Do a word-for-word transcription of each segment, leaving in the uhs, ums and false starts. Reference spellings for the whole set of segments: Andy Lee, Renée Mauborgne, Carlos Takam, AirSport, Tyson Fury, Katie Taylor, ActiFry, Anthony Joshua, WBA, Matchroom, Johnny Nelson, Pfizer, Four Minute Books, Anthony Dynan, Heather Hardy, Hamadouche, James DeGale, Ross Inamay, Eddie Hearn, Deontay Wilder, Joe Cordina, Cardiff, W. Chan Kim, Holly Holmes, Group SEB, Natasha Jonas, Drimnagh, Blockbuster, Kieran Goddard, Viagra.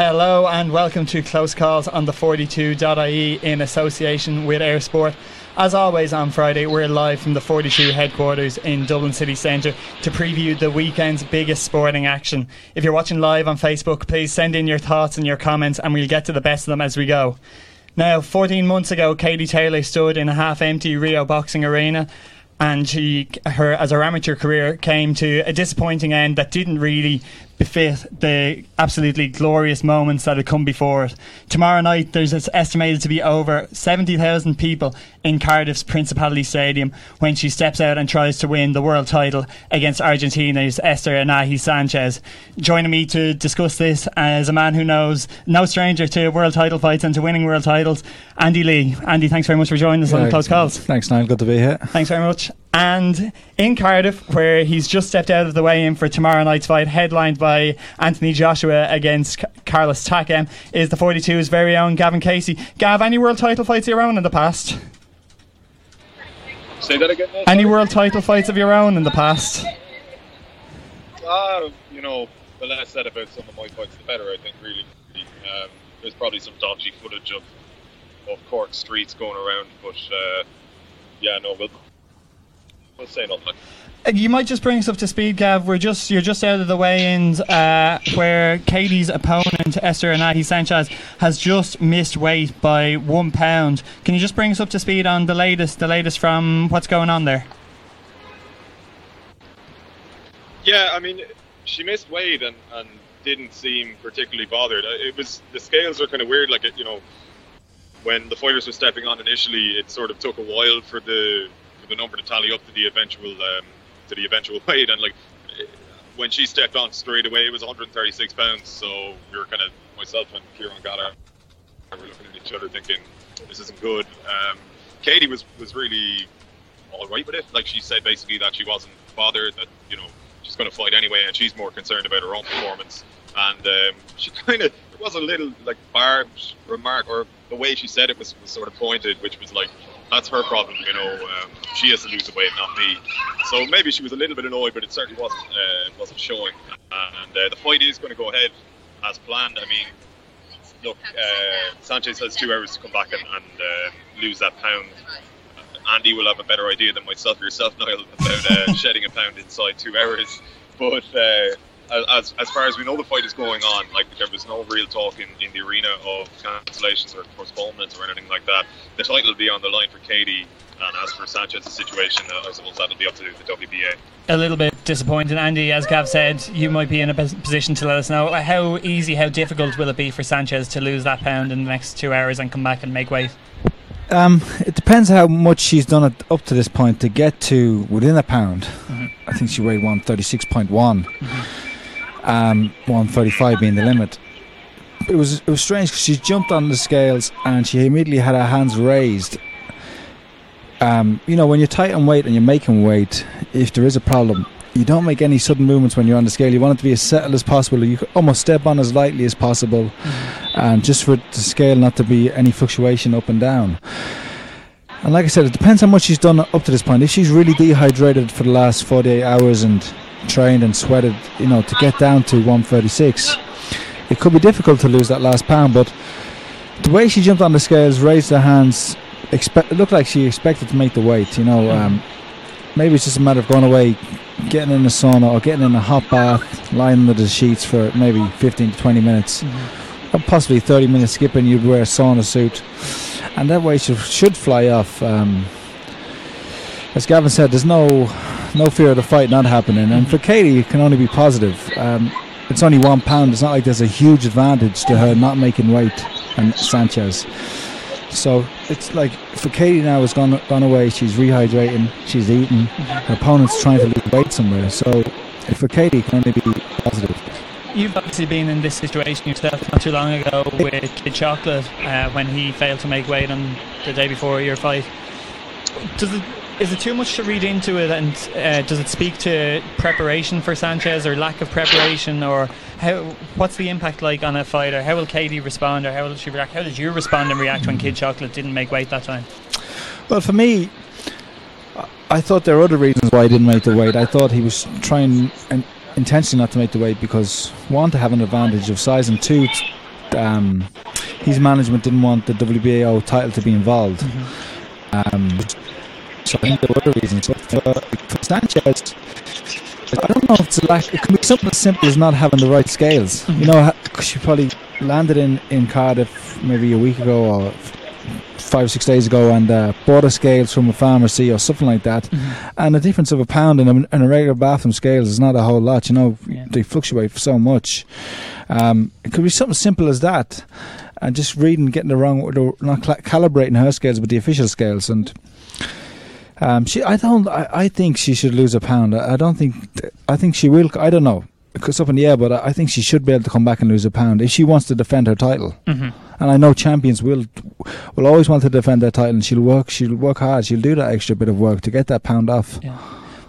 Hello and welcome to Close Calls on the forty-two dot I E in association with AirSport. As always on Friday, we're live from the forty-two headquarters in Dublin City Centre to preview the weekend's biggest sporting action. If you're watching live on Facebook, please send in your thoughts and your comments and we'll get to the best of them as we go. Now, fourteen months ago, Katie Taylor stood in a half-empty Rio boxing arena, and she, her, as her amateur career, came to a disappointing end that didn't really befit the absolutely glorious moments that had come before it. Tomorrow night, there's it's estimated to be over seventy thousand people in Cardiff's Principality Stadium when she steps out and tries to win the world title against Argentina's Esther Anahi Sanchez. Joining me to discuss this is a man who knows no stranger to world title fights and to winning world titles, Andy Lee. Andy, thanks very much for joining us yeah, on the Close Calls. Thanks, Niall. Good to be here. Thanks very much. And in Cardiff, where he's just stepped out of the weigh-in for tomorrow night's fight, headlined by Anthony Joshua against C- Carlos Takam, is the forty-two's very own Gavin Casey. Gav, any world title fights of your own in the past? Say that again? No, any world title fights of your own in the past? Uh, you know, the less said about some of my fights, the better, I think, really. Um, there's probably some dodgy footage of, of Cork streets going around, but uh, yeah, no, we'll... We'll say nothing. You might just bring us up to speed, Gav. We're just you're just out of the weigh-ins uh, where Katie's opponent Esther Anahi Sanchez has just missed weight by one pound. Can you just bring us up to speed on the latest, the latest from what's going on there? Yeah, I mean, she missed weight and, and didn't seem particularly bothered. It was the scales are kind of weird. Like it, you know, when the fighters were stepping on initially, it sort of took a while for the. the number to tally up to the eventual um, to the eventual weight, and like when she stepped on straight away it was one hundred thirty-six pounds, so we were kind of, myself and Kieran Goddard, we were looking at each other thinking this isn't good. um, Katie was, was really alright with it. Like, she said basically that she wasn't bothered, that, you know, she's going to fight anyway and she's more concerned about her own performance. And um, she kind of, it was a little like barbed remark, or the way she said it was, was sort of pointed, which was like, that's her problem, you know, um, she has to lose the weight, not me. So maybe she was a little bit annoyed, but it certainly wasn't uh, wasn't showing. And uh, the fight is going to go ahead as planned. I mean, look, uh, Sanchez has two hours to come back and, and uh, lose that pound. Andy will have a better idea than myself or yourself, Niall, about uh, shedding a pound inside two hours. But uh, as as far as we know, the fight is going on. Like, there was no real talk in, in the arena of cancellations or postponements or anything like that. The title will be on the line for Katie, and as for Sanchez's situation, uh, I suppose that'll be up to the W B A. A little bit disappointing, Andy. As Gav said, you might be in a position to let us know how easy, how difficult will it be for Sanchez to lose that pound in the next two hours and come back and make weight? Um, it depends how much she's done it up to this point to get to within a pound. Mm-hmm. I think she weighed one thirty-six point one, mm-hmm. um, one thirty-five being the limit. It was it was strange because she jumped on the scales and she immediately had her hands raised. Um, you know, when you're tight on weight and you're making weight, if there is a problem, you don't make any sudden movements when you're on the scale. You want it to be as settled as possible. You almost step on as lightly as possible, um, just for the scale not to be any fluctuation up and down. And like I said, it depends how much she's done up to this point. If she's really dehydrated for the last forty-eight hours and trained and sweated, you know, to get down to one thirty-six, it could be difficult to lose that last pound. But the way she jumped on the scales, raised her hands, expect, it looked like she expected to make the weight, you know. Um, maybe it's just a matter of going away, getting in the sauna or getting in a hot bath, lying under the sheets for maybe fifteen to twenty minutes, mm-hmm. and possibly thirty minutes skipping. You'd wear a sauna suit, and that way she should fly off. Um, as Gavin said, there's no no fear of the fight not happening, and for Katie it can only be positive. Um, It's only one pound. It's not like there's a huge advantage to her not making weight and Sanchez. So it's like for Katie now, it's gone gone away. She's rehydrating. She's eating. Her opponent's trying to lose weight somewhere. So for Katie, it can only be positive. You've obviously been in this situation yourself not too long ago with Kid Chocolate uh, when he failed to make weight on the day before your fight. Does it? Is it too much to read into it, and uh, does it speak to preparation for Sanchez or lack of preparation, or how? What's the impact like on a fighter? How will Katie respond, or how will she react? How did you respond and react when Kid Chocolate didn't make weight that time? Well, for me, I thought there were other reasons why he didn't make the weight. I thought he was trying and intentionally not to make the weight because, one, to have an advantage of size, and two, um, his management didn't want the W B A title to be involved. Mm-hmm. um, so I think there were other reasons. But for, for Sanchez, I don't know if it's a lack. It can be something as simple as not having the right scales. Mm-hmm. You know, she probably landed in, in Cardiff maybe a week ago or five or six days ago and uh, bought a scales from a pharmacy or something like that. Mm-hmm. And the difference of a pound in a, in a regular bathroom scales is not a whole lot. You know, yeah. they fluctuate so much. Um, it could be something simple as that. And just reading, getting the wrong, not calibrating her scales with the official scales. And um, she, I don't, I, I think she should lose a pound. I, I don't think, I think she will. I don't know. It's up in the air, but I think she should be able to come back and lose a pound if she wants to defend her title. Mm-hmm. And I know champions will will always want to defend their title, and she'll work she'll work hard. She'll do that extra bit of work to get that pound off. Yeah.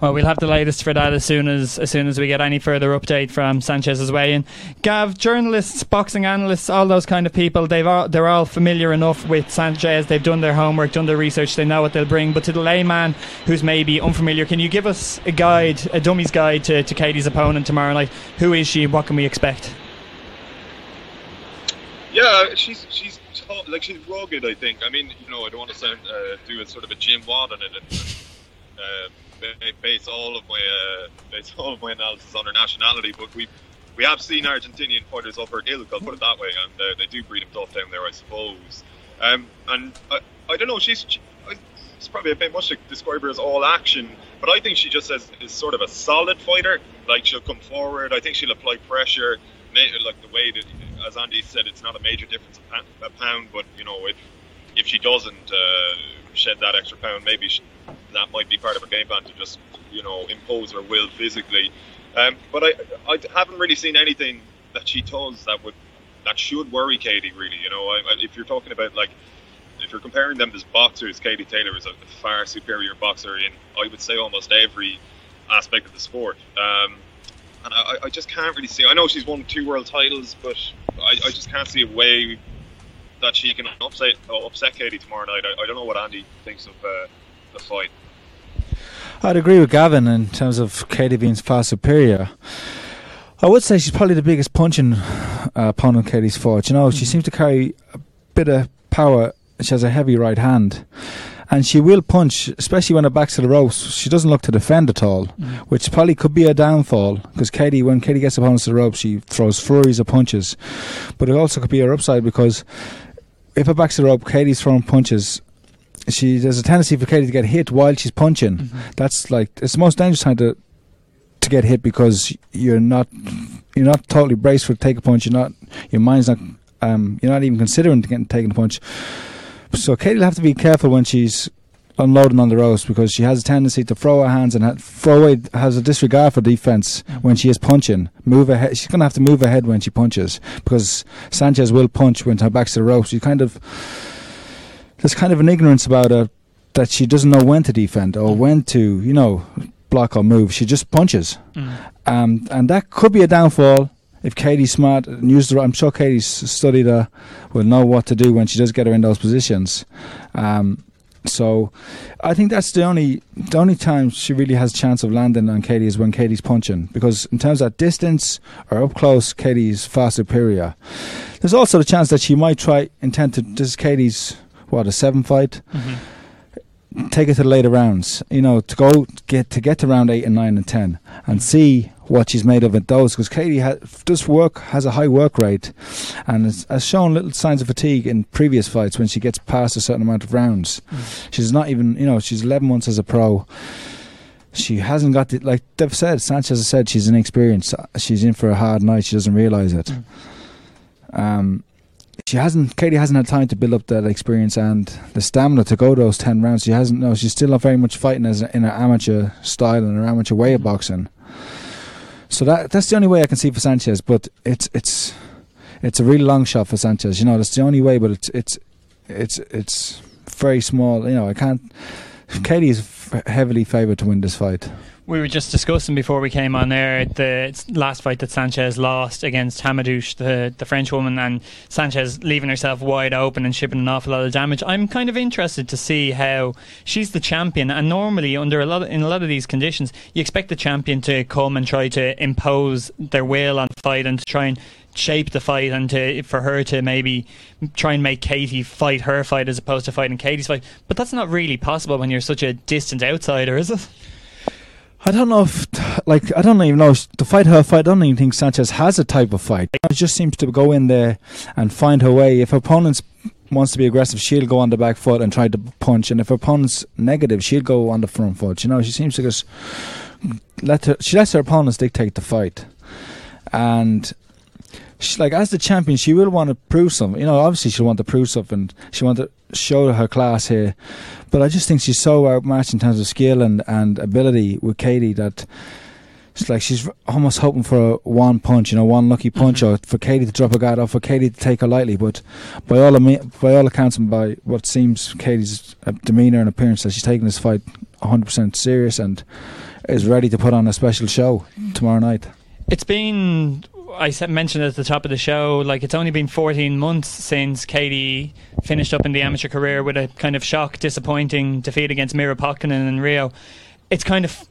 Well, we'll have the latest for that as soon as as soon as we get any further update from Sanchez's weigh-in. Gav, journalists, boxing analysts, all those kind of people, they've all, they're all familiar enough with Sanchez. They've done their homework, done their research. They know what they'll bring. But to the layman who's maybe unfamiliar, can you give us a guide, a dummy's guide to, to Katie's opponent tomorrow night? Who is she? What can we expect? Yeah, she's she's taught, like she's rugged. I think. I mean, you know, I don't want to sound uh, do a sort of a Jim Watt on it. Um, Base all of my uh, base all of my analysis on her nationality, but we we have seen Argentinian fighters up her ilk, I'll put it that way, and uh, they do breed them tough down there, I suppose. Um, and I, I don't know, she's she, it's probably a bit much to describe her as all action, but I think she just has, is sort of a solid fighter. Like she'll come forward, I think she'll apply pressure, like the way that, as Andy said, it's not a major difference a pound, but you know if if she doesn't uh, shed that extra pound, maybe she. That might be part of a game plan to just, you know, impose her will physically. Um, but I, I haven't really seen anything that she does that would, that should worry Katie. Really, you know, I, I, if you're talking about like, if you're comparing them as boxers, Katie Taylor is a far superior boxer in, I would say, almost every aspect of the sport. Um, and I, I just can't really see. I know she's won two world titles, but I, I just can't see a way that she can upset upset Katie tomorrow night. I, I don't know what Andy thinks of uh, the fight. I'd agree with Gavin in terms of Katie being far superior. I would say she's probably the biggest punching uh, opponent Katie's fought. You know, mm-hmm. she seems to carry a bit of power. She has a heavy right hand. And she will punch, especially when her back's to the ropes. She doesn't look to defend at all, mm-hmm. which probably could be a downfall because Katie, when Katie gets opponents to the ropes, she throws flurries of punches. But it also could be her upside because if her back's to the rope, Katie's throwing punches. She there's a tendency for Katie to get hit while she's punching. Mm-hmm. That's like it's the most dangerous time to to get hit because you're not you're not totally braced for to take a punch. You're not your mind's not um, you're not even considering getting taking a punch. So Katie will have to be careful when she's unloading on the ropes because she has a tendency to throw her hands and ha- throw away has a disregard for defense when she is punching. Move ahead. She's gonna have to move ahead when she punches because Sanchez will punch when her back's to the ropes. You kind of. There's kind of an ignorance about her that she doesn't know when to defend or when to, you know, block or move. She just punches. Mm. Um, and that could be a downfall if Katie's smart and used the. I'm sure Katie's studied her, will know what to do when she does get her in those positions. Um, so I think that's the only the only time she really has a chance of landing on Katie is when Katie's punching. Because in terms of distance or up close, Katie's far superior. There's also the chance that she might try, intend to. This is Katie's. What a seven fight! Mm-hmm. Take it to the later rounds, you know, to go get to get to round eight and nine and ten, and see what she's made of at those. Because Katie ha- does work, has a high work rate, and has, has shown little signs of fatigue in previous fights when she gets past a certain amount of rounds. Mm-hmm. She's not even, you know, she's eleven months as a pro. She hasn't got the, like they've said. Sanchez has said she's inexperienced. She's in for a hard night. She doesn't realize it. Mm-hmm. Um. She hasn't. Katie hasn't had time to build up that experience and the stamina to go those ten rounds. She hasn't. No, she's still not very much fighting as in her amateur style and her amateur way of boxing. So that that's the only way I can see for Sanchez. But it's it's it's a really long shot for Sanchez. You know, that's the only way. But it's it's it's it's very small. You know, I can't. Katie is f- heavily favoured to win this fight. We were just discussing before we came on air the last fight that Sanchez lost against Hamadouche, the, the French woman, and Sanchez leaving herself wide open and shipping an awful lot of damage. I'm kind of interested to see how she's the champion, and normally under a lot of, in a lot of these conditions, you expect the champion to come and try to impose their will on the fight and to try and shape the fight and to for her to maybe try and make Katie fight her fight as opposed to fighting Katie's fight. But that's not really possible when you're such a distant outsider, is it? I don't know if, like, I don't even know, to fight her fight, I don't even think Sanchez has a type of fight. She just seems to go in there and find her way. If her opponent wants to be aggressive, she'll go on the back foot and try to punch. And if her opponent's negative, she'll go on the front foot. You know, she seems to just let her, she lets her opponents dictate the fight. And she's like, as the champion, she will want to prove something. You know, obviously she'll want to prove something. She wants to show her class here. But I just think she's so outmatched in terms of skill and, and ability with Katie that it's like she's almost hoping for a one punch, you know, one lucky punch, mm-hmm. or for Katie to drop her guard, or for Katie to take her lightly. But by all by all accounts and by what seems Katie's demeanour and appearance, that she's taking this fight one hundred percent serious and is ready to put on a special show tomorrow night. It's been... I mentioned at the top of the show, like, it's only been fourteen months since Katie finished up in the amateur career with a kind of shock, disappointing defeat against Mira Potkinen in Rio. It's kind of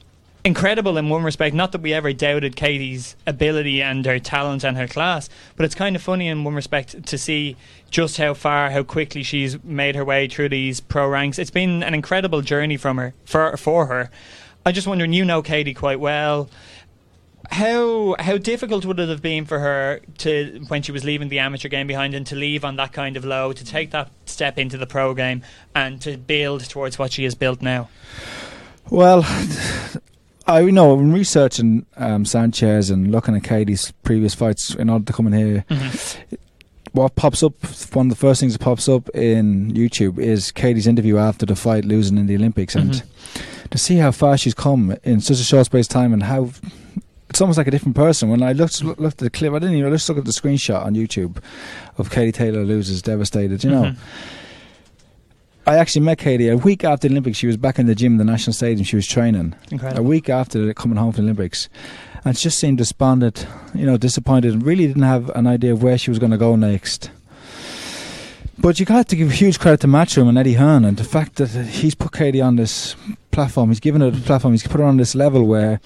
incredible in one respect, not that we ever doubted Katie's ability and her talent and her class, but it's kind of funny in one respect to see just how far, how quickly she's made her way through these pro ranks. It's been an incredible journey from her, for, for her. I'm just wondering, you know Katie quite well. How how difficult would it have been for her to, when she was leaving the amateur game behind and to leave on that kind of low, to take that step into the pro game and to build towards what she has built now? Well, I know in researching um, Sanchez and looking at Katie's previous fights in order to come in here, mm-hmm. what pops up, one of the first things that pops up in YouTube is Katie's interview after the fight losing in the Olympics, mm-hmm. and to see how far she's come in such a short space of time and how... It's almost like a different person. When I looked looked at the clip, I didn't even I just look at the screenshot on YouTube of Katie Taylor loses, devastated. You know, mm-hmm. I actually met Katie a week after the Olympics. She was back in the gym, the national stadium. She was training. Incredible. A week after coming home from the Olympics, and she just seemed despondent, you know, disappointed, and really didn't have an idea of where she was going to go next. But you got to give huge credit to Matchroom and Eddie Hearn, and the fact that he's put Katie on this platform, he's given her the platform, he's put her on this level where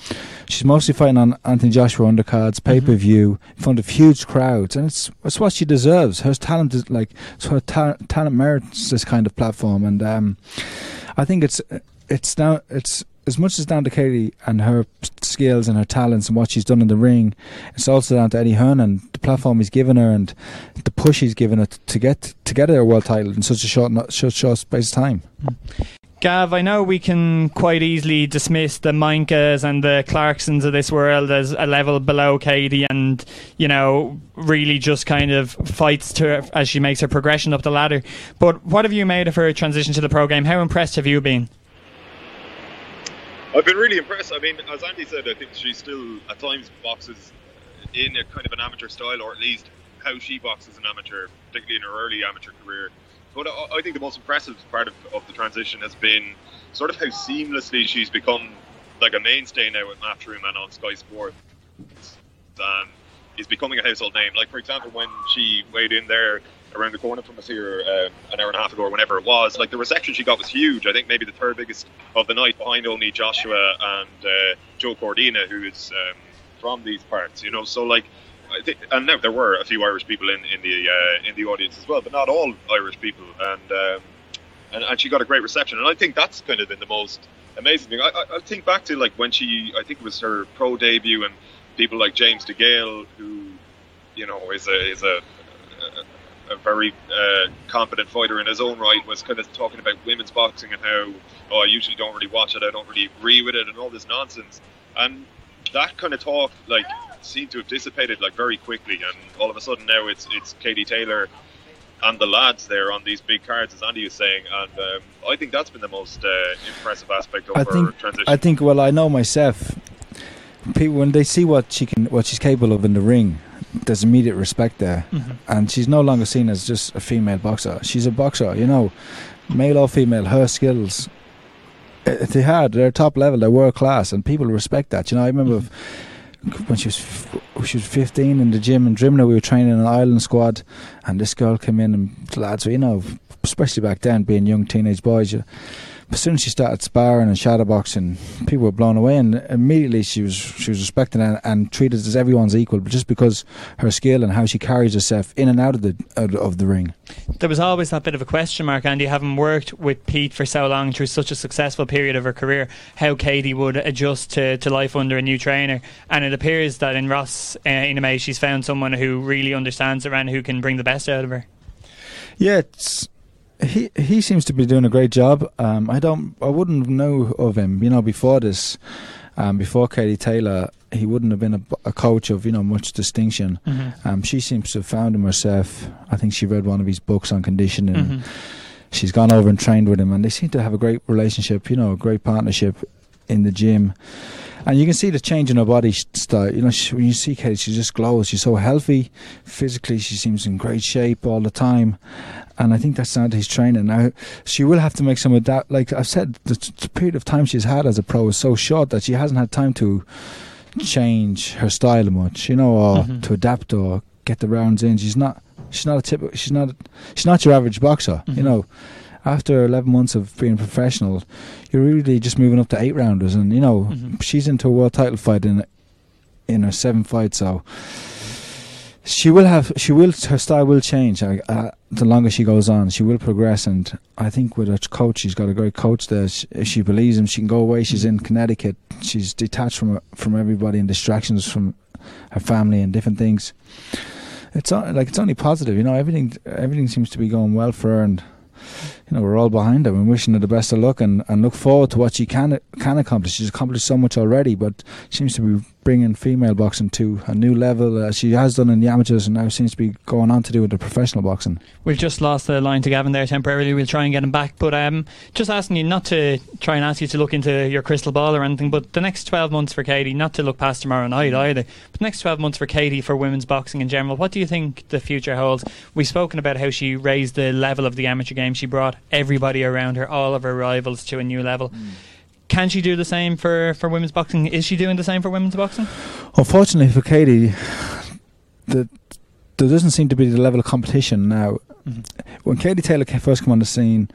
she's mostly fighting on Anthony Joshua undercards, pay-per-view, in front of huge crowds, and it's it's what she deserves. Her talent is like her ta- talent merits this kind of platform, and um, I think it's it's now it's as much as down to Katie and her skills and her talents and what she's done in the ring. It's also down to Eddie Hearn and the platform he's given her and the push he's given her to get to get her a world title in such a short short, short space of time. Gav, I know we can quite easily dismiss the Meinkas and the Clarksons of this world as a level below Katie and, you know, really just kind of fights to her as she makes her progression up the ladder. But what have you made of her transition to the pro game? How impressed have you been? I've been really impressed. I mean, as Andy said, I think she still at times boxes in a kind of an amateur style, or at least how she boxes an amateur, particularly in her early amateur career. But I think the most impressive part of, of the transition has been sort of how seamlessly she's become like a mainstay now with Matchroom and on Sky Sports. Um, is becoming a household name. Like, for example, when she weighed in there around the corner from us here um, an hour and a half ago or whenever it was, like, the reception she got was huge. I think maybe the third biggest of the night behind only Joshua and uh, Joe Cordina, who is um, from these parts, you know. So, like, I think, and now there were a few Irish people in, in the uh, in the audience as well, but not all Irish people, and, um, and and she got a great reception, and I think that's kind of been the most amazing thing. I, I, I think back to, like, when she, I think it was her pro debut, and people like James DeGale, who, you know, is a is a, a a very uh, competent fighter in his own right, was kind of talking about women's boxing and how, oh, I usually don't really watch it, I don't really agree with it, and all this nonsense. And that kind of talk, like, seemed to have dissipated, like, very quickly, and all of a sudden now it's it's Katie Taylor and the lads there on these big cards, as Andy was saying, and um, I think that's been the most uh, impressive aspect of I her think, transition. I think, well, I know myself, people, when they see what she can, what she's capable of in the ring, there's immediate respect there, mm-hmm. and she's no longer seen as just a female boxer. She's a boxer, you know, male or female. Her skills, they had, they're top level, they're world class, and people respect that. You know, I remember mm-hmm. when she was she was fifteen in the gym in Drimnagh, we were training an Ireland squad, and this girl came in, and lads, you know, especially back then, being young teenage boys, you as soon as she started sparring and shadowboxing, people were blown away, and immediately she was she was respected and, and treated as everyone's equal, but just because her skill and how she carries herself in and out of the out of the ring. There was always that bit of a question mark, Andy, having worked with Pete for so long through such a successful period of her career, how Katie would adjust to, to life under a new trainer. And it appears that in Ross uh, Inamay, she's found someone who really understands her and who can bring the best out of her. Yeah, it's... He he seems to be doing a great job. Um, I don't, I wouldn't know of him, you know, before this, um, before Katie Taylor, he wouldn't have been a, a coach of, you know, much distinction. Mm-hmm. Um, she seems to have found him herself. I think she read one of his books on conditioning. Mm-hmm. She's gone over and trained with him, and they seem to have a great relationship, you know, a great partnership in the gym. And you can see the change in her body style. You know, she, when you see Katie, she just glows. She's so healthy. Physically, she seems in great shape all the time. And I think that's not his training. Now, she will have to make some adapt. Like I've said, the, t- the period of time she's had as a pro is so short that she hasn't had time to change her style much, you know, or mm-hmm. to adapt or get the rounds in. She's not. She's not a typical. She's not. She's not your average boxer, mm-hmm. you know. After eleven months of being professional, you're really just moving up to eight rounders, and you know mm-hmm. she's into a world title fight in in her seventh fight, so she will have she will her style will change. Uh, uh, the longer she goes on, she will progress, and I think with her coach, she's got a great coach there. She, if she believes him, she can go away. She's mm-hmm. in Connecticut. She's detached from from everybody and distractions from her family and different things. It's on, like it's only positive, you know. Everything everything seems to be going well for her, and you know, we're all behind her and wishing her the best of luck, and, and look forward to what she can can accomplish. She's accomplished so much already, but seems to be bringing female boxing to a new level. Uh, she has done in the amateurs and now seems to be going on to do with the professional boxing. We've just lost the line to Gavin there temporarily. We'll try and get him back, but um, just asking you not to try and ask you to look into your crystal ball or anything, but the next twelve months for Katie, not to look past tomorrow night either, but the next twelve months for Katie, for women's boxing in general, what do you think the future holds? We've spoken about how she raised the level of the amateur game. She brought everybody around her, all of her rivals, to a new level. Mm. Can she do the same for, for women's boxing? Is she doing the same for women's boxing? Unfortunately for Katie, the, there doesn't seem to be the level of competition now. Mm-hmm. When Katie Taylor first came on the scene,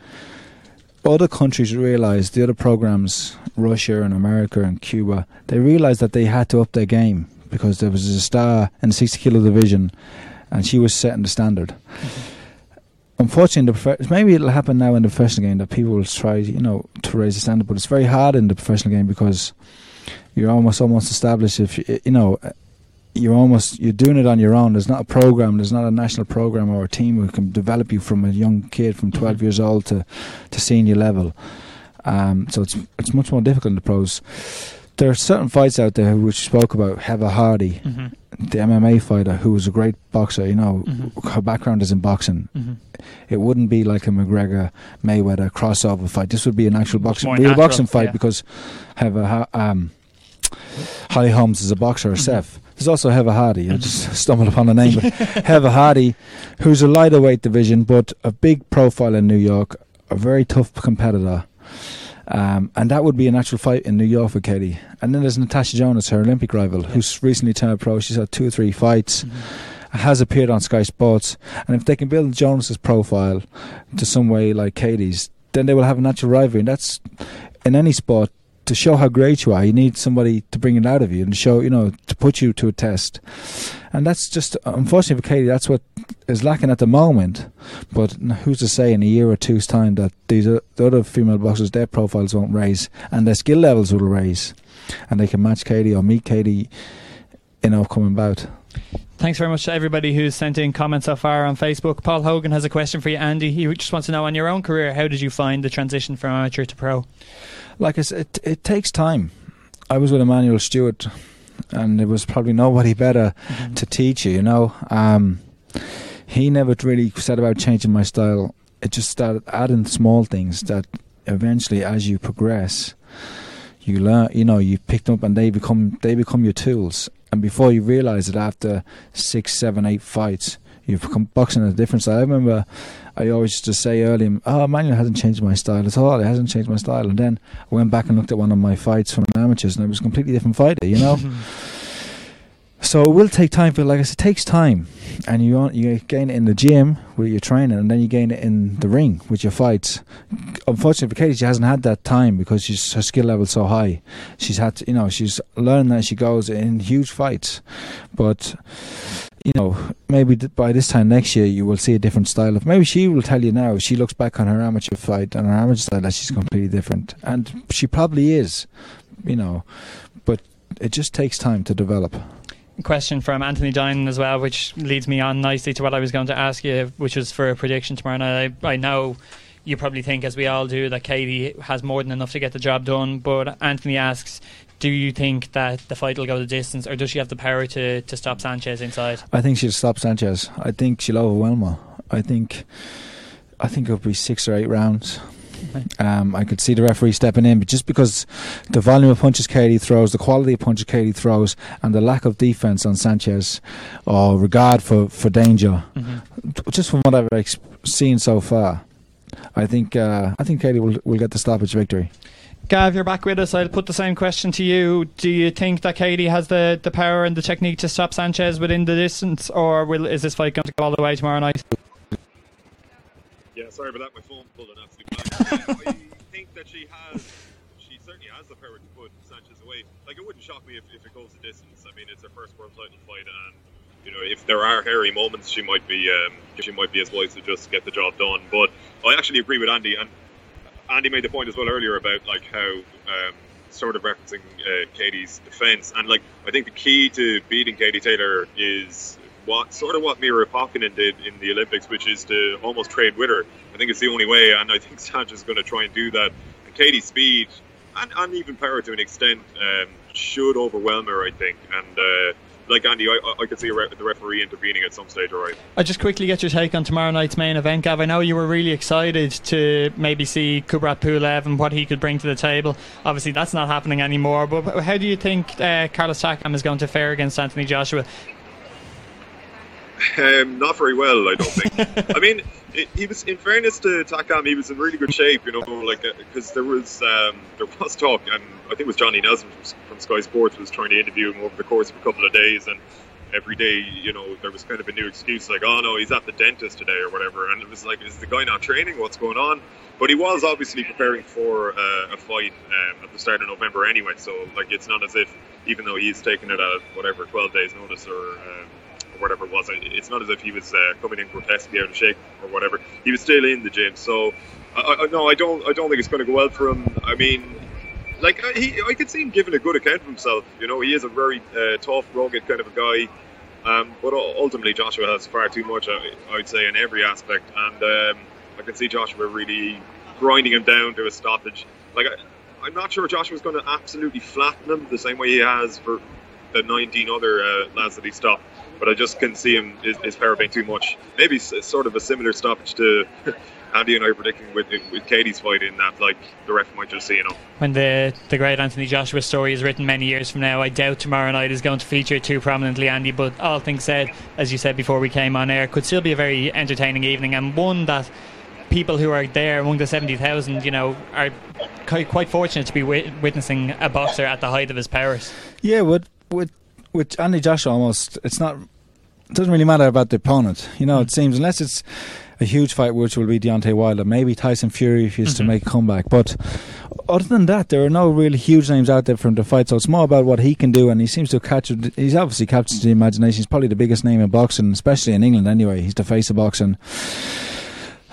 other countries realised, the other programmes, Russia and America and Cuba, they realised that they had to up their game because there was a star in the sixty kilo division and she was setting the standard. Mm-hmm. Unfortunately, the prof- maybe it'll happen now in the professional game that people will try, you know, to raise the standard. But it's very hard in the professional game because you're almost almost established. If you, you know, you're almost you're doing it on your own. There's not a program. There's not a national program or a team who can develop you from a young kid from twelve years old to, to senior level. Um, so it's it's much more difficult in the pros. There are certain fights out there which spoke about Heather Hardy, mm-hmm. the M M A fighter, who was a great boxer. You know, mm-hmm. her background is in boxing. Mm-hmm. It wouldn't be like a McGregor-Mayweather crossover fight. This would be an actual boxing, real natural, boxing fight yeah. because Heather, um, Holly Holmes is a boxer herself. Mm-hmm. There's also Heather Hardy. Mm-hmm. I just stumbled upon the name. But Heather Hardy, who's a lighter weight division, but a big profile in New York, a very tough competitor. Um, and that would be a natural fight in New York for Katie. And then there's Natasha Jonas, her Olympic rival, yeah. who's recently turned pro. She's had two or three fights, mm-hmm. has appeared on Sky Sports. And if they can build Jonas's profile to some way like Katie's, then they will have a natural rivalry. And that's, in any sport, to show how great you are, you need somebody to bring it out of you and show, you know, to put you to a test. And that's just, unfortunately for Katie, that's what is lacking at the moment. But who's to say in a year or two's time that these uh, the other female boxers, their profiles won't raise and their skill levels will raise and they can match Katie or meet Katie in upcoming bout. Thanks very much to everybody who's sent in comments so far on Facebook. Paul Hogan has a question for you, Andy. He just wants to know, on your own career, how did you find the transition from amateur to pro? Like I said, it, it takes time. I was with Emmanuel Stewart, and there was probably nobody better mm-hmm. to teach you, you know. Um, he never really said about changing my style. It just started adding small things that eventually, as you progress, you learn, you know, you picked up and they become they become your tools. And before you realise it, after six, seven, eight fights, you've become boxing at a different style. I remember I always used to say early, oh, Emmanuel hasn't changed my style at all. It hasn't changed my style. And then I went back and looked at one of my fights from amateurs, and it was a completely different fighter, you know? So it will take time, but like I said, it takes time. And you, you gain it in the gym with your training, and then you gain it in the ring with your fights. unfortunately for Katie, she hasn't had that time because she's, her skill level's so high. She's had, to, you know, she's learned as she goes in huge fights. But, you know, maybe by this time next year you will see a different style of. Maybe she will tell you now. She looks back on her amateur fight and her amateur style that she's completely different, and she probably is, you know. But it just takes time to develop. Question from Anthony Dynan as well, which leads me on nicely to what I was going to ask you, which was for a prediction tomorrow night. I, I know you probably think, as we all do, that Katie has more than enough to get the job done, but Anthony asks, do you think that the fight will go the distance, or does she have the power to, to stop Sanchez inside? I think she'll stop Sanchez. I think she'll overwhelm her. I think I think it'll be six or eight rounds. Um, I could see the referee stepping in, but just because the volume of punches Katie throws, the quality of punches Katie throws, and the lack of defence on Sanchez, or regard for, for danger, mm-hmm. just from what I've ex- seen so far, I think uh, I think Katie will will get the stoppage victory. Gav, you're back with us. I'll put the same question to you. Do you think that Katie has the, the power and the technique to stop Sanchez within the distance, or will is this fight going to go all the way tomorrow night? Yeah, sorry about that. My phone pulled an absolute blank. I think that she has, she certainly has the power to put Sanchez away. Like, it wouldn't shock me if, if it goes the distance. I mean, it's her first world title fight, and you know, if there are hairy moments, she might be, um, she might be as wise to just get the job done. But I actually agree with Andy, and Andy made the point as well earlier about like how um, sort of referencing uh, Katie's defence, and like I think the key to beating Katie Taylor is. What sort of what Mira Potkinen did in the Olympics, which is to almost trade with her. I think it's the only way, and I think Sanchez is going to try and do that. And Katie's speed and, and even power to an extent um, should overwhelm her, I think. And uh, like Andy, I, I could see re- the referee intervening at some stage, all right. I just quickly get your take on tomorrow night's main event, Gav. I know you were really excited to maybe see Kubrat Pulev and what he could bring to the table. Obviously, that's not happening anymore. But how do you think uh, Carlos Takam is going to fare against Anthony Joshua? Um, not very well, I don't think. I mean, it, he was, in fairness to Takam, he was in really good shape, you know, like because there was um, there was talk, and I think it was Johnny Nelson from, from Sky Sports was trying to interview him over the course of a couple of days, and every day, you know, there was kind of a new excuse, like, oh no, he's at the dentist today or whatever, and it was like, is the guy not training? What's going on? But he was obviously preparing for uh, a fight um, at the start of November anyway, so like it's not as if, even though he's taking it at whatever twelve days notice or. Um, whatever it was, it's not as if he was uh, coming in grotesquely out of shape or whatever. He was still in the gym, so I, I, no, I don't. I don't think it's going to go well for him. I mean, like I, he, I could see him giving a good account of himself. You know, he is a very uh, tough, rugged kind of a guy. Um, but ultimately, Joshua has far too much, I, I'd say, in every aspect, and um, I can see Joshua really grinding him down to a stoppage. Like I, I'm not sure Joshua's going to absolutely flatten him the same way he has for the nineteen other uh, lads that he stopped. But I just can see him is, is power being too much. Maybe sort of a similar stoppage to Andy and I are predicting with with Katie's fight, in that like the ref might just see, you know. When the the great Anthony Joshua story is written many years from now, I doubt tomorrow night is going to feature too prominently, Andy. But all things said, as you said before we came on air, could still be a very entertaining evening, and one that people who are there among the seventy thousand, you know, are quite fortunate to be witnessing a boxer at the height of his powers. Yeah, with with. With Andy Joshua, almost it's not. It doesn't really matter about the opponent, you know. It seems, unless it's a huge fight, which will be Deontay Wilder, maybe Tyson Fury if he's mm-hmm. to make a comeback. But other than that, there are no really huge names out there from the fight. So it's more about what he can do, and he seems to catch. He's obviously captured the imagination. He's probably the biggest name in boxing, especially in England. Anyway, he's the face of boxing.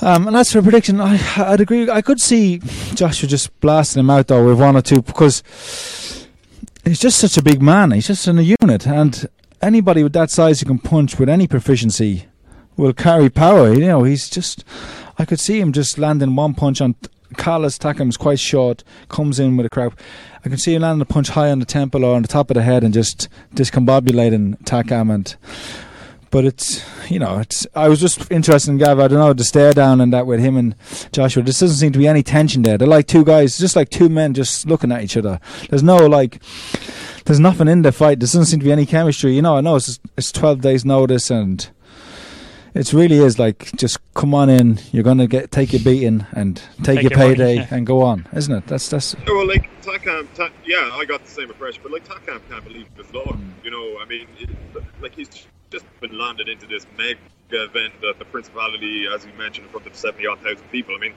Um, and as for a prediction, I, I'd agree. I could see Joshua just blasting him out though with one or two, because. He's just such a big man. He's just in a unit, and anybody with that size who can punch with any proficiency will carry power. You know, he's just. I could see him just landing one punch on Carlos Takam's quite short, comes in with a crowd. I can see him landing a punch high on the temple or on the top of the head and just discombobulating Takam. And but it's you know it's. I was just interested in Gav. I don't know the stare down and that with him and Joshua. There doesn't seem to be any tension there. They're like two guys, just like two men, just looking at each other. There's no like, there's nothing in the fight. There doesn't seem to be any chemistry. You know, I know it's it's twelve days notice, and it really is like just come on in. You're gonna get take your beating and take, take your, your payday money, yeah. And go on, isn't it? That's that's. Yeah, well, like Takam, Ta- yeah, I got the same impression. But like Takam can't believe his luck. You know, I mean, it, like he's. Just been landed into this mega event that the Principality, as you mentioned, in front of seventy odd thousand people. I mean,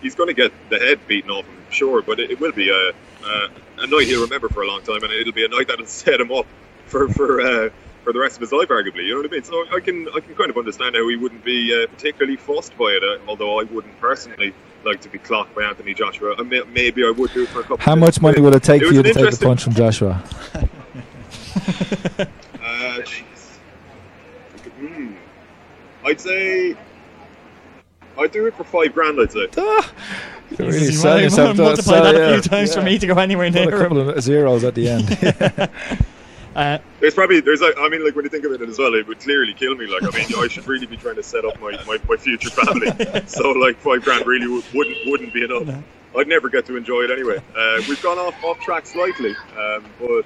he's going to get the head beaten off him, sure, but it, it will be a, a, a night he'll remember for a long time, and it'll be a night that'll set him up for for uh, for the rest of his life, arguably. You know what I mean? So I can I can kind of understand how he wouldn't be uh, particularly fussed by it, uh, although I wouldn't personally like to be clocked by Anthony Joshua. I may, maybe I would do it for a couple. How of much money would it take it for you to take the punch from Joshua? uh, mm. I'd say I'd do it for five grand. I'd say. Ah, you're really you selling yourself. Multiply that yeah. a few times yeah. for me to go anywhere near. What a couple of zeros at the end. Uh, there's probably there's like, I mean, like, when you think of it as well, it would clearly kill me. Like, I mean, I should really be trying to set up my, my, my future family. So like five grand really w- wouldn't wouldn't be enough. No. I'd never get to enjoy it anyway. Uh, we've gone off off track slightly, um, but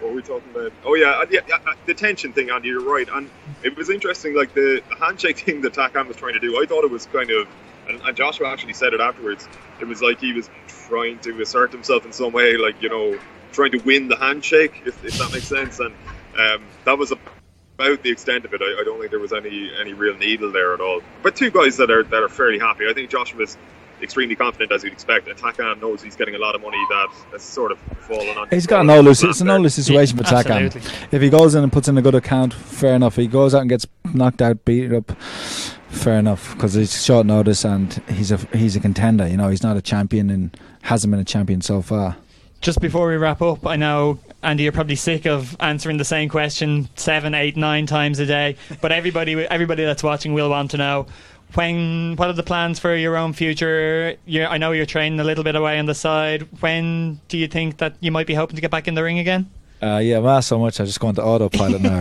what were we talking about? Oh yeah, yeah, yeah, the tension thing, Andy. You're right, and it was interesting. Like the handshake thing that Takam was trying to do, I thought it was kind of, and, and Joshua actually said it afterwards. It was like he was trying to assert himself in some way, like, you know, trying to win the handshake, if, if that makes sense, and um, that was about the extent of it. I, I don't think there was any, any real needle there at all. But two guys that are that are fairly happy. I think Joshua's extremely confident, as you'd expect. Takam knows he's getting a lot of money that has sort of fallen on. He's got no loose. It's a no loose situation yeah, for Takam. If he goes in and puts in a good account, fair enough. If he goes out and gets knocked out, beat up, fair enough, because it's short notice and he's a he's a contender. You know, he's not a champion and hasn't been a champion so far. Just before we wrap up, I know, Andy, you're probably sick of answering the same question seven, eight, nine times a day, but everybody everybody that's watching will want to know, when. what are the plans for your own future? You're, I know you're training a little bit away on the side. When do you think that you might be hoping to get back in the ring again? Uh, yeah, I'm asked so much, I just go into autopilot now.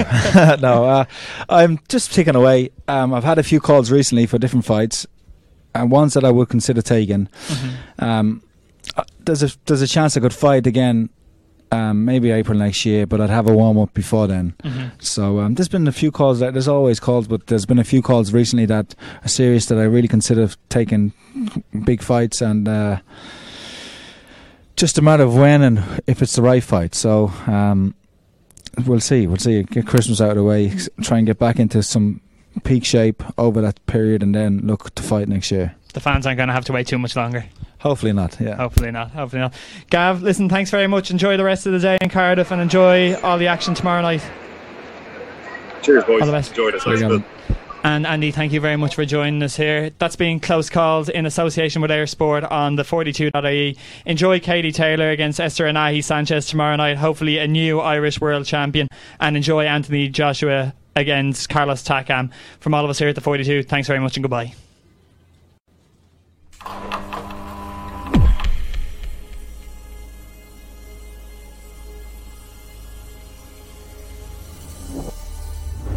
no, uh, I'm just ticking away. Um, I've had a few calls recently for different fights, and ones that I would consider taking. Mm-hmm. Um Uh, there's a there's a chance I could fight again, um, maybe April next year, but I'd have a warm up before then. Mm-hmm. So um, there's been a few calls. That, there's always calls, but there's been a few calls recently that are serious that I really consider taking big fights, and uh, just a matter of when and if it's the right fight. So um, we'll see. We'll see. Get Christmas out of the way. Try and get back into some peak shape over that period, and then look to fight next year. The fans aren't going to have to wait too much longer. Hopefully not, yeah. Hopefully not, hopefully not. Gav, listen, thanks very much. Enjoy the rest of the day in Cardiff and enjoy all the action tomorrow night. Cheers, boys. All the best. Enjoyed it. Nice. And Andy, thank you very much for joining us here. That's been Close Calls in association with AirSport on the forty-two dot I E. Enjoy Katie Taylor against Esther Anahi Sanchez tomorrow night, hopefully a new Irish world champion. And enjoy Anthony Joshua against Carlos Takam. From all of us here at the forty-two, thanks very much and goodbye.